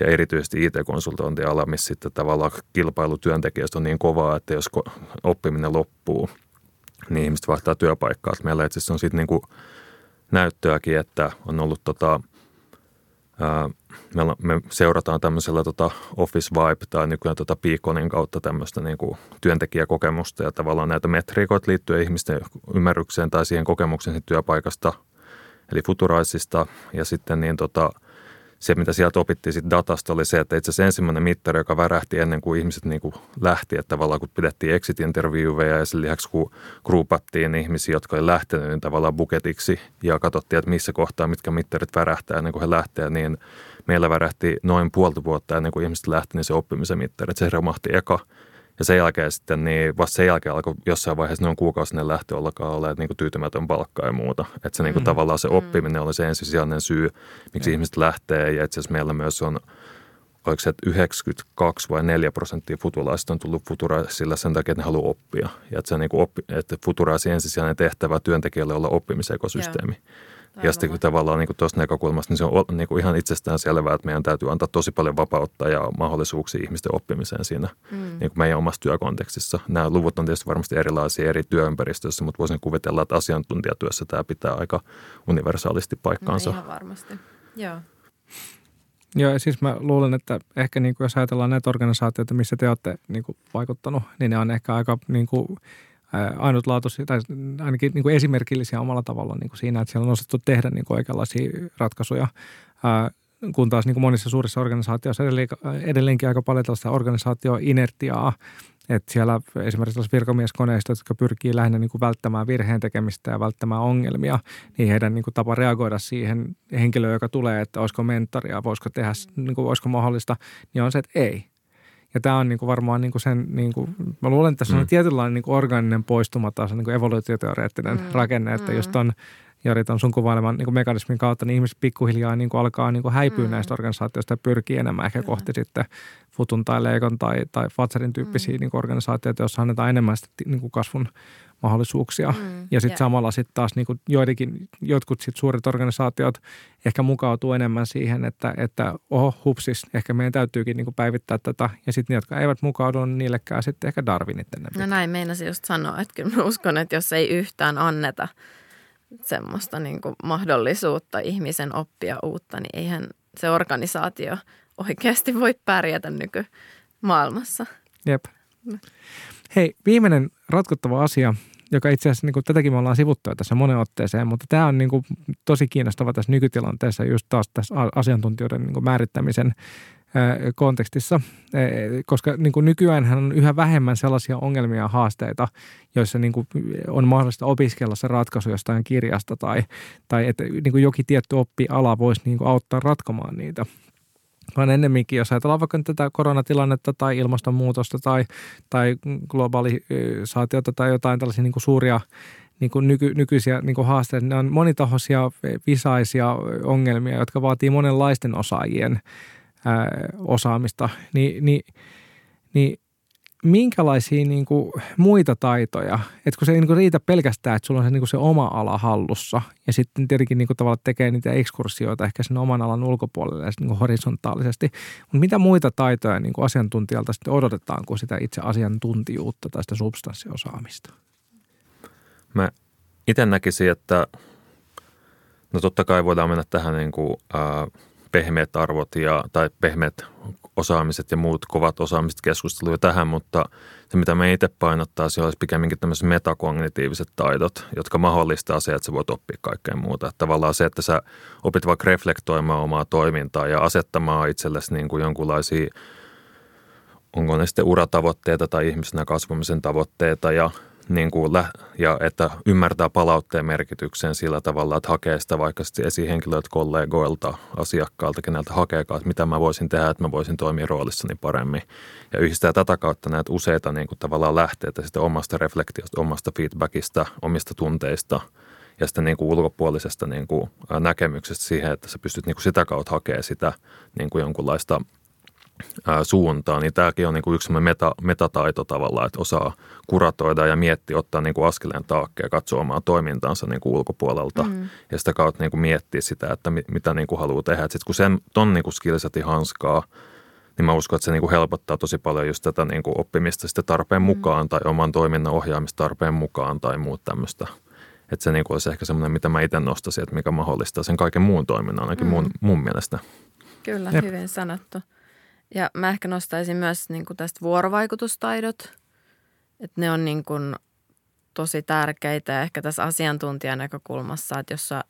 ja erityisesti I T-konsultointiala, missä sitten tavallaan kilpailu työntekijöistä on niin kovaa, että jos oppiminen loppuu, niin ihmiset vaihtaa työpaikkaa. Meillä itse asiassa on sitten niin kuin näyttöäkin, että on ollut tota, ää, me seurataan tämmöisellä tota Office Vibe tai nykyään tota Beaconin kautta tämmöistä niin kuin työntekijäkokemusta ja tavallaan näitä metriikoita liittyen ihmisten ymmärrykseen tai siihen kokemukseen työpaikasta eli Futuricesta, ja sitten niin tota, se, mitä sieltä opittiin sit datasta, oli se, että itse asiassa ensimmäinen mittari, joka värähti ennen kuin ihmiset niin kuin lähti, että tavallaan kun pidettiin exit-interviewveja ja sen lisäksi kun gruupattiin ihmisiä, jotka oli lähtenyt niin tavallaan buketiksi ja katsottiin, että missä kohtaa mitkä mittarit värähtää ennen kuin he lähtee, niin meillä värähti noin puolta vuotta ennen kuin ihmiset lähti, niin se oppimisen mittari, että se romahti eka. Ja sen jälkeen sitten, niin vasta sen jälkeen alkoi jossain vaiheessa noin kuukausinen lähtö alkaa olla niin kuin tyytymätön palkka ja muuta. Että se niin kuin, mm. tavallaan se oppiminen oli se ensisijainen syy, miksi mm. ihmiset lähtee. Ja itse asiassa meillä myös on, oliko se, että yhdeksänkymmentäkaksi vai neljä prosenttia futulaisista on tullut Futuricella sen takia, että ne haluaa oppia. Ja että, se niin kuin oppi, että Futuricen ensisijainen tehtävä työntekijälle olla oppimisekosysteemi. Aivan. Ja sitten tavallaan niin tuosta näkökulmasta, niin se on niin kuin ihan itsestään selvää, että meidän täytyy antaa tosi paljon vapautta ja mahdollisuuksia ihmisten oppimiseen siinä mm. niin kuin meidän omassa työkontekstissa. Nämä luvut on tietysti varmasti erilaisia eri työympäristöissä, mutta voisin kuvitella, että asiantuntijatyössä tämä pitää aika universaalisti paikkaansa. No, ihan varmasti, joo. Joo, siis mä luulen, että ehkä niin kuin jos ajatellaan näitä organisaatioita, missä te olette niin kuin vaikuttanut, niin ne on ehkä aika niin kuin ainutlaatuisia tai ainakin niin kuin esimerkillisiä omalla tavallaan niin kuin siinä, että siellä on osattu tehdä niin kuin oikeanlaisia ratkaisuja, ää, kun taas niin kuin monissa suurissa organisaatioissa edelleenkin aika paljon tällaista organisaatioinertiaa, että siellä esimerkiksi tällaiset virkamieskoneistot, jotka pyrkii lähinnä niin kuin välttämään virheen tekemistä ja välttämään ongelmia, niin heidän niin kuin tapa reagoida siihen henkilöön, joka tulee, että olisiko mentoria, voisiko tehdä, niin kuin, olisiko mahdollista, niin on se, että ei. Ja tämä on niinku varmaan niinku sen, niinku, mä luulen, että tässä on mm. tietynlainen niinku orgaaninen poistuma taas, niinku evoluutioteoreettinen mm. rakenne, että mm. just ton, Jori, ton sun kuvaileman niinku mekanismin kautta, niin ihmiset pikkuhiljaa niinku alkaa niinku häipyä mm. näistä organisaatioista ja pyrkii enemmän ehkä kohti sitten Futun tai Legon tai, tai Fatserin tyyppisiä mm. niinku organisaatioita, joissa annetaan enemmän sitä niinku kasvun mahdollisuuksia. Mm. Ja sitten yeah. samalla sitten taas niinku joidenkin, jotkut sit suuret organisaatiot ehkä mukautuu enemmän siihen, että, että oho, hupsis, ehkä meidän täytyykin niinku päivittää tätä. Ja sitten ne, jotka eivät mukaudu, niin niillekään sitten ehkä Darwinit ennen pitää. No näin meinasin just sanoa, että kyllä mä uskon, että jos ei yhtään anneta semmoista niinku mahdollisuutta ihmisen oppia uutta, niin eihän se organisaatio oikeasti voi pärjätä nykymaailmassa. Jep. No. Hei, viimeinen ratkottava asia, joka itse asiassa niin kuin, tätäkin me ollaan sivuttu tässä monen otteeseen, mutta tämä on niin kuin, tosi kiinnostava tässä nykytilanteessa just taas tässä asiantuntijoiden niin kuin, määrittämisen ö, kontekstissa, e, koska niin kuin, nykyäänhän on yhä vähemmän sellaisia ongelmia ja haasteita, joissa niin kuin, on mahdollista opiskella se ratkaisu jostain kirjasta tai, tai että niin kuin, jokin tietty oppiala voisi niin kuin, auttaa ratkomaan niitä. Vaan ennemminkin, jos ajatellaan vaikka tätä koronatilannetta tai ilmastonmuutosta tai, tai globalisaatiota tai jotain tällaisia niin kuin suuria niin kuin nyky, nykyisiä niin kuin haasteita, ne on monitahoisia visaisia ongelmia, jotka vaatii monenlaisten osaajien ää, osaamista. Ni, ni, ni, minkälaisia niin kuin muita taitoja, että kun se ei niin kuin riitä pelkästään, että sulla on se, niin kuin se oma ala hallussa ja sitten tietenkin niin kuin tavallaan tekee niitä ekskursioita ehkä sen oman alan ulkopuolelle niin kuin horisontaalisesti, mutta mitä muita taitoja niin kuin asiantuntijalta sitten odotetaan kuin sitä itse asiantuntijuutta tai sitä substanssiosaamista? Mä itse näkisin, että no totta kai voidaan mennä tähän niin kuin äh, pehmeät arvot ja, tai pehmeät osaamiset ja muut kovat osaamiset keskusteluja tähän, mutta se mitä me itse painottaisin olisi pikemminkin tämmöiset metakognitiiviset taidot, jotka mahdollistaa se, että sä voit oppia kaikkea muuta. Että tavallaan se, että sä opit vaikka reflektoimaan omaa toimintaa ja asettamaan itsellesi niin kuin jonkunlaisia, onko ne sitten uratavoitteita tai ihmisenä kasvamisen tavoitteita ja niin kuin lä- ja että ymmärtää palautteen merkityksen sillä tavalla, että hakee sitä vaikka esihenkilöiltä, kollegoilta, asiakkaalta, keneltä hakeekaan, että mitä mä voisin tehdä, että mä voisin toimia roolissani paremmin. Ja yhdistää tätä kautta näitä useita niin kuin tavallaan lähteitä sitä omasta reflektiosta, omasta feedbackista, omista tunteista ja sitten niin kuin ulkopuolisesta niin kuin näkemyksestä siihen, että sä pystyt niin kuin sitä kautta hakemaan sitä niin kuin jonkunlaista suuntaan, niin tämäkin on niin kuin yksi sellainen meta, metataito tavallaan, että osaa kuratoida ja miettiä, ottaa niin kuin askeleen taakkeja, katsoa omaa toimintaansa niin kuin ulkopuolelta mm. ja sitä kautta niin kuin miettiä sitä, että mit, mitä niin kuin haluaa tehdä. Sitten kun sen ton niin kuin skillsetin hanskaa, niin mä uskon, että se niin kuin helpottaa tosi paljon just tätä niin kuin oppimista sitten tarpeen mm. mukaan tai oman toiminnan ohjaamista tarpeen mukaan tai muut tämmöistä. Että se niin kuin olisi ehkä semmoinen, mitä mä itse nostaisin, että mikä mahdollistaa sen kaiken muun toiminnan ainakin mm. mun, mun mielestä. Kyllä, Jep. hyvin sanottu. Ja mä ehkä nostaisin myös niin kuin tästä vuorovaikutustaidot, että ne on niin kuin tosi tärkeitä ehkä tässä asiantuntijan näkökulmassa, että jos sä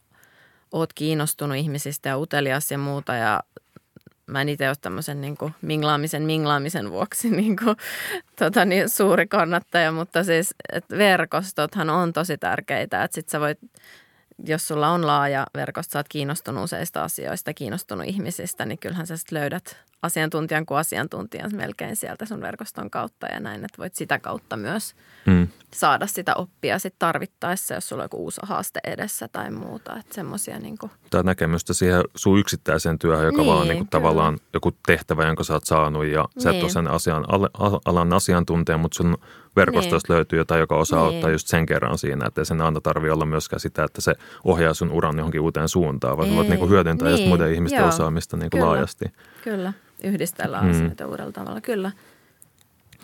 oot kiinnostunut ihmisistä ja utelias ja muuta ja mä en itse ole tämmöisen niin kuin minglaamisen minglaamisen vuoksi niin kuin, tota niin, suuri kannattaja, mutta siis että verkostothan on tosi tärkeitä, että sit sä voit, jos sulla on laaja verkosto, sä oot kiinnostunut useista asioista, kiinnostunut ihmisistä, niin kyllähän sä sit löydät asiantuntijan kuin asiantuntijan melkein sieltä sun verkoston kautta ja näin, että voit sitä kautta myös mm. saada sitä oppia sit tarvittaessa, jos sulla on joku uusi haaste edessä tai muuta. Että semmosia niinku. Tämä näkemystä siihen sun yksittäiseen työhön, joka niin, vaan niinku tavallaan joku tehtävä, jonka sä oot saanut ja niin. Sä et ole sen asian, alan asiantuntija, mutta sun verkostosta niin. löytyy jotain, joka osaa niin. ottaa just sen kerran siinä, että sen aina tarvitse olla myöskään sitä, että se ohjaa sun uran johonkin uuteen suuntaan, vaan sä voit niinku hyödyntää niin. just muiden ihmisten Joo. osaamista niinku Kyllä. laajasti. Kyllä. Yhdistellä asioita mm. uudella tavalla, kyllä.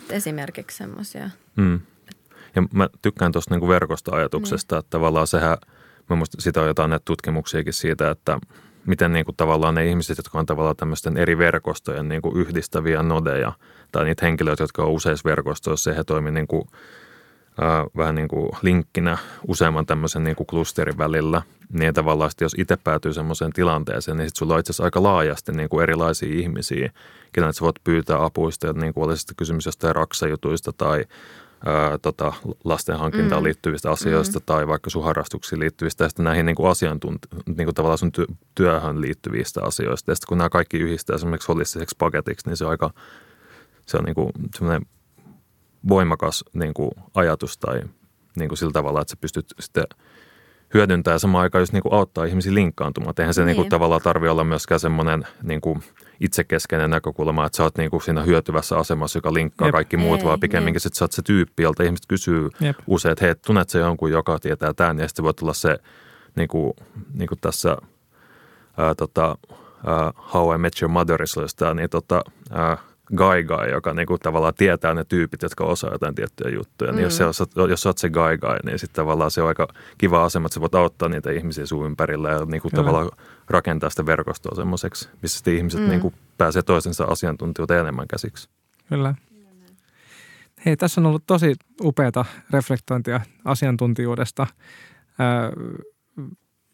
Esimerkiksi semmoisia. Mm. Ja mä tykkään tuosta niinku verkostoajatuksesta, niin. että tavallaan sehän, mä muistan, sitä on jotain näitä tutkimuksiakin siitä, että miten niinku tavallaan ne ihmiset, jotka on tavallaan tämmöisten eri verkostojen niinku yhdistäviä nodeja, tai niitä henkilöitä, jotka on useissa verkostoissa, ja he toimii niinku, äh, vähän niin kuin linkkinä useamman tämmöisen niinku klusterin välillä, niin tavallaan jos itse päätyy semmoiseen tilanteeseen, niin sitten sulla on itse asiassa aika laajasti niin kuin erilaisia ihmisiä, keneltä sä voit pyytää apuista, että niin kuin olisi sitten kysymys jostain raksajutuista tai ää, tota, lastenhankintaan mm. liittyvistä asioista mm. tai vaikka sun harrastuksiin liittyvistä ja sitten näihin niin kuin asiantunt- niin kuin tavallaan sun ty- työhön liittyvistä asioista. Ja sitten kun nämä kaikki yhdistää esimerkiksi holistiseksi paketiksi, niin se on aika se on niin kuin semmoinen voimakas niin kuin ajatus tai niin kuin sillä tavalla, että sä pystyt sitten hyödyntää ja samaan aikaan just niin kuin auttaa ihmisiä linkkaantumaan. Eihän se niin. Niin kuin tavallaan tarvitse olla myöskään semmoinen niin kuin itsekeskeinen näkökulma, että sä oot niin kuin siinä hyötyvässä asemassa, joka linkkaa Jep. kaikki muut, Ei, vaan pikemminkin sit sä oot se tyyppi, jolta ihmiset kysyy Jep. usein, että hei, tunnet sä jonkun, joka tietää tämän, ja sitten voi tulla se niin kuin, niin kuin tässä ää, tota, ää, How I Met Your Mother, niin tota, ää, guy guy, joka niinku tavallaan tietää ne tyypit, jotka osaa jotain tiettyjä juttuja. Mm. Niin jos, se, jos sä oot se guy guy, niin sitten tavallaan se on aika kiva asema, että sä voit auttaa niitä ihmisiä sun ympärillä ja niinku tavallaan rakentaa sitä verkostoa semmoiseksi, missä sitten ihmiset mm. niinku pääsee toisensa asiantuntijoita enemmän käsiksi. Kyllä. Hei, tässä on ollut tosi upeata reflektointia asiantuntijuudesta. Äh,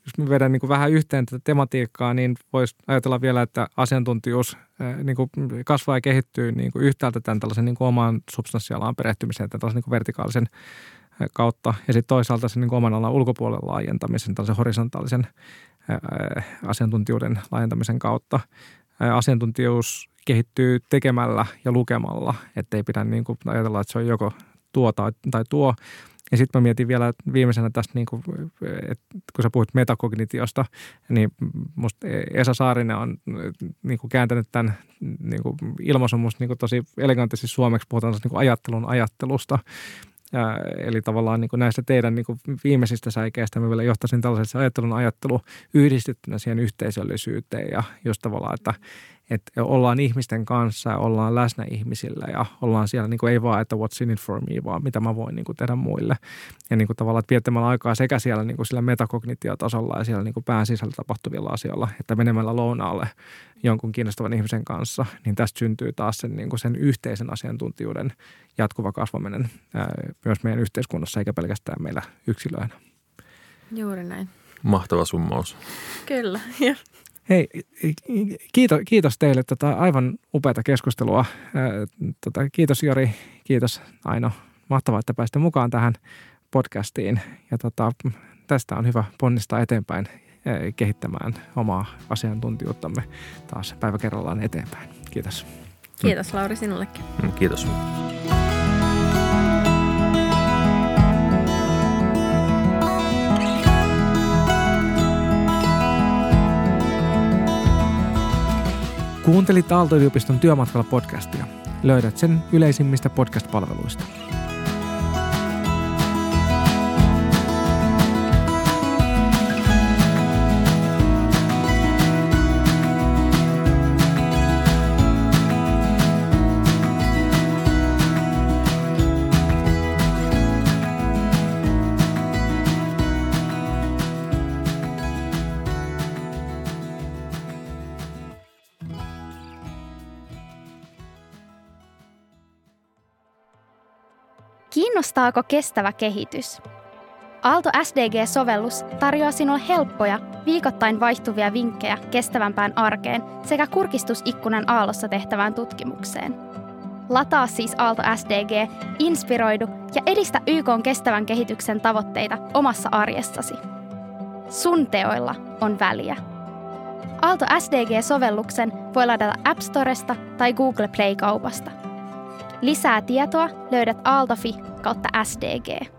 jos me vedän niin vähän yhteen tätä tematiikkaa, niin voisi ajatella vielä, että asiantuntijuus niin kuin kasvaa ja kehittyy niin kuin yhtäältä tämän tällaisen niin kuin oman substanssialaan perehtymiseen, tämän tällaisen niin kuin vertikaalisen kautta, ja sitten toisaalta sen niin kuin oman alan ulkopuolella laajentamisen, tällaisen horisontaalisen ää, asiantuntijuuden laajentamisen kautta. Ää, asiantuntijuus kehittyy tekemällä ja lukemalla, ettei pidä niin kuin ajatella, että se on joko tuo tai, tai tuo. Ja sitten mä mietin vielä viimeisenä tästä, niin kun, että kun sä puhuit metakognitiosta, niin musta Esa Saarinen on niin kun kääntänyt tämän niin kun ilmaisun musta niin kun tosi eleganttisesti suomeksi, puhutaan niin kun ajattelun ajattelusta. Ja, eli tavallaan niin kun näistä teidän niin kun viimeisistä säikeistä mä vielä johtaisin tällaisen ajattelun ajattelu yhdistettynä siihen yhteisöllisyyteen ja just tavallaan, että että ollaan ihmisten kanssa ja ollaan läsnä ihmisillä ja ollaan siellä niin kuin ei vaan, että what's in it for me, vaan mitä mä voin niin kuin tehdä muille. Ja niin kuin tavallaan, että viettämällä aikaa sekä siellä niin kuin sillä metakognitiotasolla ja siellä niin kuin pään sisällä tapahtuvilla asioilla, että menemällä lounaalle jonkun kiinnostavan ihmisen kanssa, niin tästä syntyy taas sen, niin kuin sen yhteisen asiantuntijuuden jatkuva kasvaminen ää, myös meidän yhteiskunnassa eikä pelkästään meillä yksilöinä. Juuri näin. Mahtava summaus. Kyllä, joo. Hei, kiitos, kiitos teille tätä aivan upeata keskustelua. Ää, tota, kiitos Jori, kiitos Aino, Mahtavaa, että pääsitte mukaan tähän podcastiin ja tota, tästä on hyvä ponnistaa eteenpäin kehittämään omaa asiantuntijuuttamme taas päivä kerrallaan eteenpäin. Kiitos. Kiitos Lauri sinullekin. Kiitos. Kuuntelit Aalto-yliopiston Työmatkalla podcastia. Löydät sen yleisimmistä podcast-palveluista. Kiinnostaako kestävä kehitys? Aalto S D G-sovellus tarjoaa sinulle helppoja, viikoittain vaihtuvia vinkkejä kestävämpään arkeen sekä kurkistusikkunan aallossa tehtävään tutkimukseen. Lataa siis Aalto S D G, inspiroidu ja edistä Y K:n kestävän kehityksen tavoitteita omassa arjessasi. Sun teoilla on väliä. Aalto S D G-sovelluksen voi ladata App Storesta tai Google Play-kaupasta. Lisää tietoa löydät aalto piste fi kautta S D G.